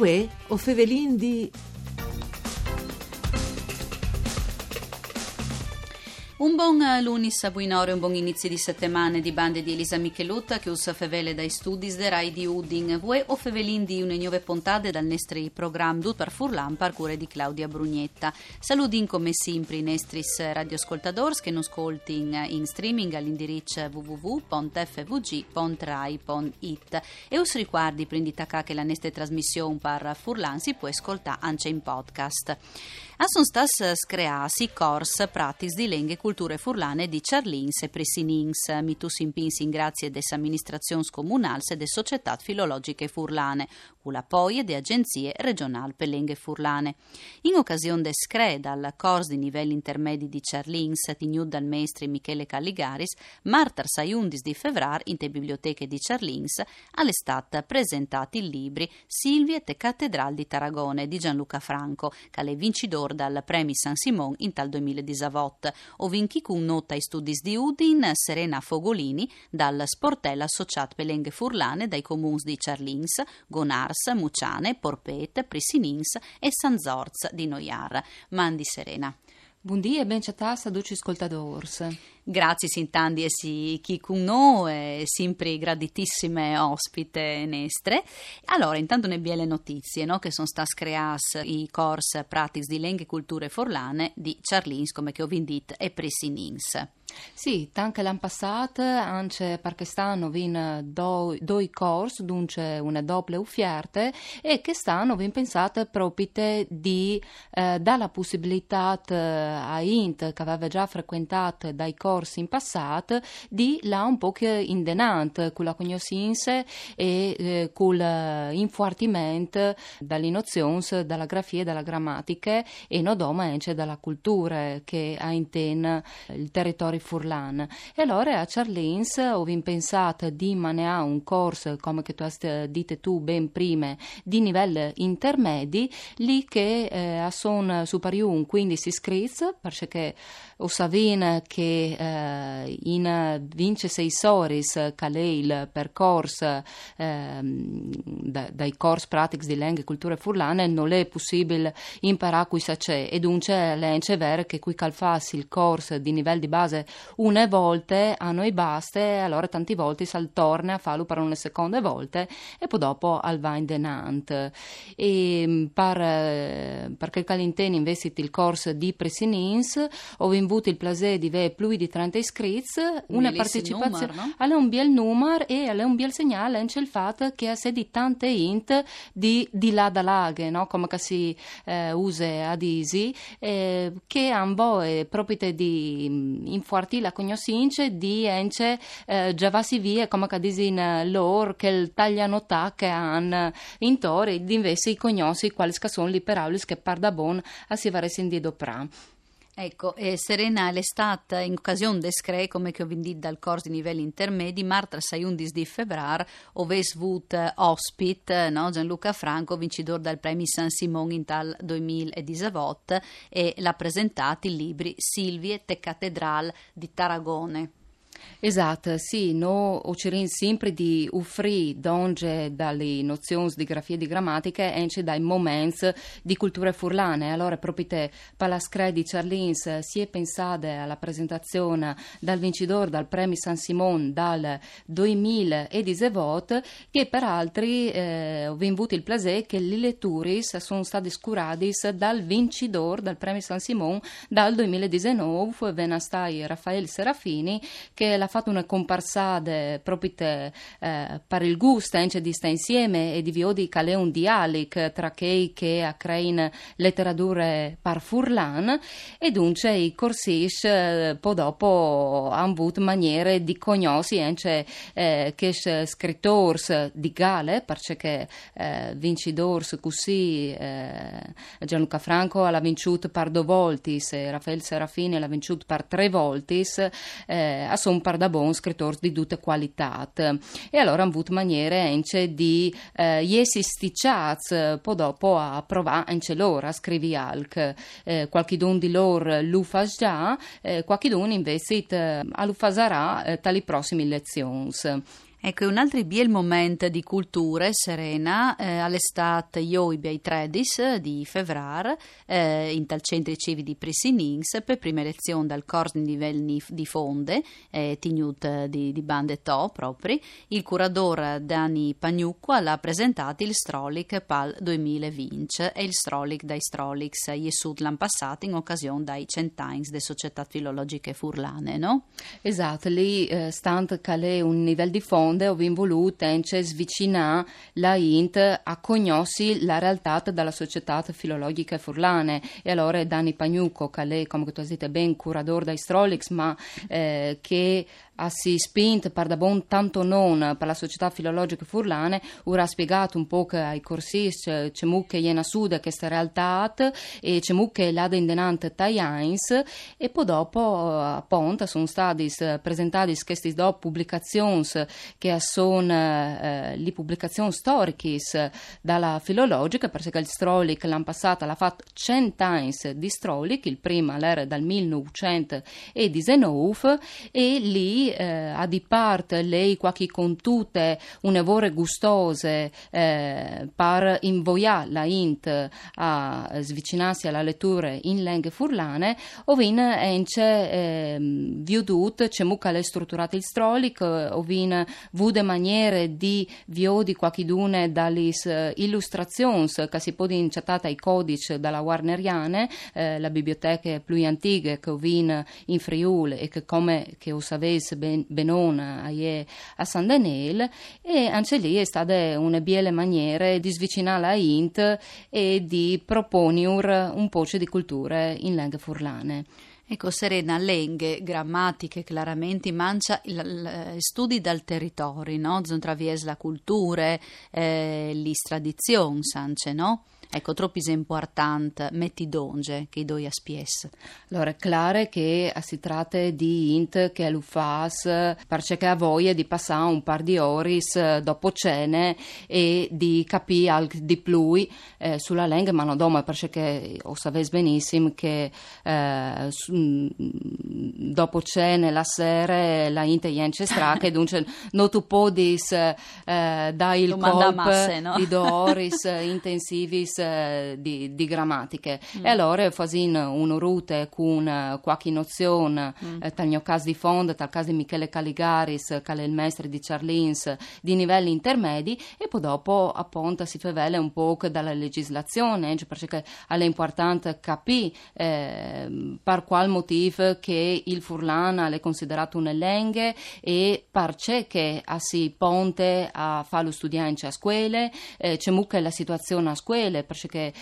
Uè, o fevelin di... Un buon lunis a Buinore, un buon inizio di settimane di bande di Elisa Michelotta che usa fevele dai studi de Rai di Udin, vue o fevelin di une nuove puntate dal nestri programma dut par Furlan par cure di Claudia Brugnietta. Saludin come sempre i nestris radioascoltadors che non ascoltin in streaming all'indirizzo www.fvg.rai.it e us riguardi prenditacà che la nestre trasmissione par Furlan si può ascoltare anche in podcast. A son stas screasi Cors pratics di lenghe e culture furlane di Cjarlins e Prissinins, mitus in pins in grazie des amministrazions comunals e des società filologiche furlane, cula poi e de agenzie regional per lenghe furlane. In occasione des scre dal Cors di livelli intermedi di Cjarlins, tignud dal maestri Michele Calligaris, martar saiundis di febrar in te biblioteche di Cjarlins, all'estat presentati i libri Silvie te Cattedrale di Tarragone di Gianluca Franco, cale vincitore dal Premi San Simon in tal 2018, o vinchi con nota ai studis di Udin Serena Fogolini dal Sportella Associat Pelenghe Furlane dai comuns di Cjarlins, Gonars, Muciane, Porpet, Prissinins e San Zorz di Noiar. Mandi Serena. Buondì e ben ciatas a duci ascoltadors. Grazie sintandi e si chi con noi, sempre graditissime ospite nestre. Allora, intanto ne biele notizie, no? Che sono stas creas i Cors pratics di lenghe e culture forlane di Cjarlins, come che ho vindit, e Prissinins. Sì, anche l'anno passato, anche perché stanno vin doi corsi, dunque una doppia offerta, e che stanno vin pensate proprio di dalla possibilità a int che aveva già frequentato dai corsi in passato di là un po' che indenant con la conoscenza e con l'infortimento dalle nozioni, dalla grafia, dalla grammatica e non doma anche dalla cultura che ha in ten il territorio furlan. E allora a Cjarlins ho pensato di maneà un corso, come che tu hai dite tu ben prima, di livello intermedi, lì che a son superiore 15 iscritti, perché ho savin che in vince 6 soris cale il percorso dai corsi pratici di lenghe e culture furlane non è possibile imparare qui sacè, e dunque è vero che qui calfassi il corso di livello di base una volta a noi basta, e allora tante volte si torna a farlo per una seconda volta e poi dopo al va in denant. E perché Calinteni investiti il corso di Prissinins, ho avuto il piacere di avere più di 30 iscritti, una partecipazione, no? Alle un bel numero e alle un bel segnale anche il fatto che a sé di tante int di là da laghe, no? Come che si usa ad Isi, che hanno proprio di infuarti la cognoscenza di ence giavasi vie come che disin lor che il tagliano tac han in tor e invece i cognosi quali sono li peraulis che par da bon a si varesi in diedo pra. Ecco, Serena l'estate in occasione de scre, come che ho vendito dal corso di livelli intermedi, martra saiundis di febrar, ove svut ospit, no? Gianluca Franco, vincitore del Premi San Simon in tal 2018, e l'ha presentato i libri Silvie te Cattedrale di Tarragone. Esatto, sì, noi cerchiamo sempre di offrire donge dalle nozioni di grafia e di grammatica e anche dai momenti di cultura furlane. Allora, proprio per la scre di Cjarlins si è pensata alla presentazione dal vincitore dal Premi San Simon dal 2018, che per altri ho avuto il piacere che le letture sono state scurate dal vincitore dal Premi San Simon dal 2019, venastai Raffaele Serafini, che l'ha fatto una comparsa proprio per il gusto di stare insieme e di viodi che è un dialogo tra chi che ha creato letterature par furlan, e dunque i corsish poi dopo hanno avuto maniere di conoscere anche che scrittori di Gale, perché vincitori così Gianluca Franco l'ha vincuto per 2 volte, Raffaele Serafini l'ha vincuto per 3 volte, sono par da bon scrittori di tutte qualità, e allora hanno avuto maniere anche di jesi sticciaz poi dopo a provare anche loro a scrivi alc qualche don di loro lo fa già, qualche don invece lo farà tali prossime lezioni. Ecco, un altro bel momento di culture, Serena, all'estate Ioibia i 13 di febbraio, in tal centro civi di Prissinins, per prima lezione dal corso di livelli di fonde, tignut di bande to propri, il curador Dani Pagnucqua l'ha presentato il Strolic pal 2020 e il Strolic dai Strolics, gli sud l'an passato in occasione dai cent'anni de società filologiche furlane, no? Esatto, lì stant calè un livello di fonde ho voluto svicinare la int a conoscere la realtà della società filologica furlane, e allora Dani Pagnucqua, che lei, come tu hai detto, ben curador dai Strolics, ma che ha si spinto per da buon tanto non per la società filologica furlane, ora ha spiegato un po' che ai corsisti c'è mucche iena suda questa realtà e c'è mucche l'ada indenante taians, e poi dopo appunto sono stati presentati questi due pubblicazioni che sono le pubblicazioni storiche dalla filologica, perché il Strolic l'anno passato l'ha fatto 100 anni di Strolic, il primo era dal 1919, e lì a di parte lei qualche contute un'evore gustose per invoiare la int a svicinarsi alla lettura in lingue furlane, ovin viudut c'è mucca le strutturate il Strolic, ovin vude maniere di viodi qualchidune dalle illustrazioni che si può incettata ai codici dalla Warneriane, la biblioteca più antica che ovin in Friul e che come che o savesse benona a San Daniel, e anche lì è stata una biele maniere di svicinare la int e di proponere un po' di culture in lingue furlane. Ecco, Serena, lenghe, grammatiche, chiaramente mancia studi dal territorio, no? Zon travies la culture, lis tradizioni, sance, no? Ecco, troppo importante, metti donge che doi a spies. Allora, è chiaro che si tratta di int che lo fas perché ha voglia di passare un par di oris dopo cene e di capire alc di più sulla lingua, ma non doma, perché lo sapete benissimo che dopo cene la sera la int è ancestrale e dunque non tu podis dai il colpo no? Di doris intensivis di grammatiche e allora fasin una route con qualche nozione tal mio caso di fondo, tal caso di Michele Calligaris che è il maestro di Cjarlins di livelli intermedi, e poi dopo appunto si fevele un po' dalla legislazione, perché è importante capire per qual motivo che il furlana è considerato una lingua e perché che si ponte a farlo studiare a scuole, c'è mucca la situazione a scuole, perché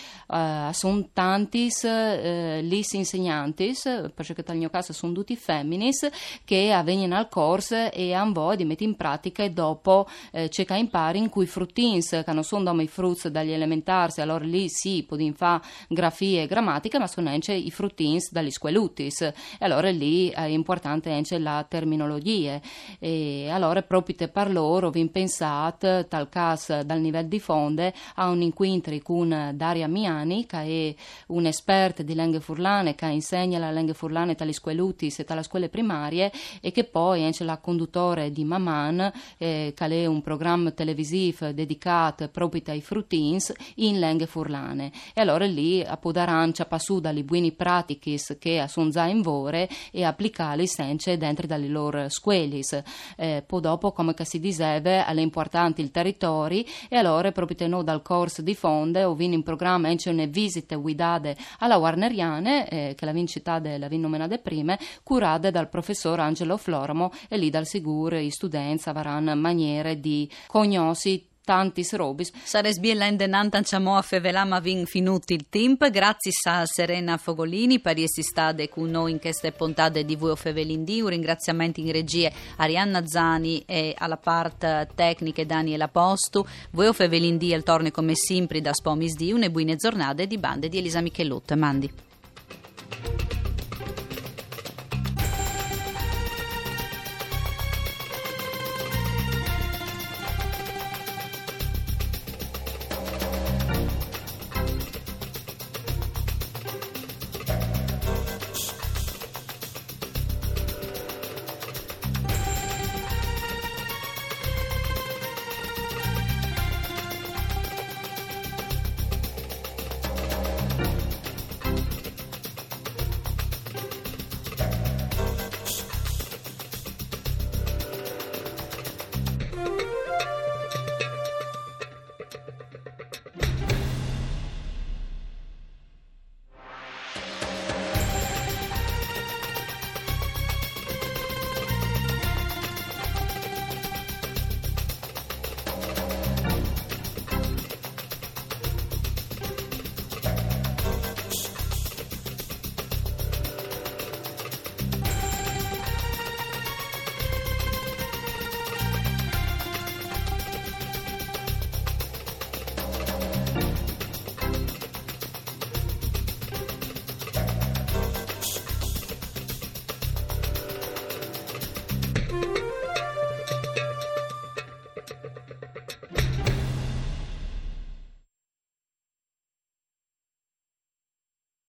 sono tanti gli insegnanti, perché nel mio caso sono tutti femminis che avvengono al corso e hanno voglia di mettere in pratica e dopo c'è che impari in cui fruttins, che non sono i frutti dagli elementarsi, allora lì sì, poi fa grafie e grammatica, ma sono anche i fruttins dagli squelutis, e allora lì è importante anche la terminologia, e allora proprio per loro vi pensate tal caso dal livello di fonde a un incontro con Daria Miani, che è un'esperta di lingue furlane, che insegna la lingua furlane tra gli squelutis e tra le scuole primarie, e che poi è anche la conduttore di Maman, che è un programma televisivo dedicato proprio ai fruttins in lingue furlane, e allora lì a Podarancia passù dalle buone pratiche che sono già in vore e applicarli senza dentro dalle loro scuole. Poi dopo, come che si diceva, è importante il territorio, e allora proprio no, dal corso di fonde o in programma c'è una visita guidata alla Warneriane, che la vincita della vinnomenade prime, curata dal professor Angelo Floramo, e lì dal sicuro i studenti avranno maniere di cognosi tanti robis. Sares biella indenanta ciamo a fevelama vin finuti il timp. Grazie a Serena Fogolini per essere stata con noi in queste puntate di Vuo Fevelindi. Un ringraziamento in regie Arianna Zani e alla parte tecnica Daniela Postu. Vuo Fevelindi al torne come sempre da Spomis di une buine giornate di bande di Elisa Michelotta. Mandi.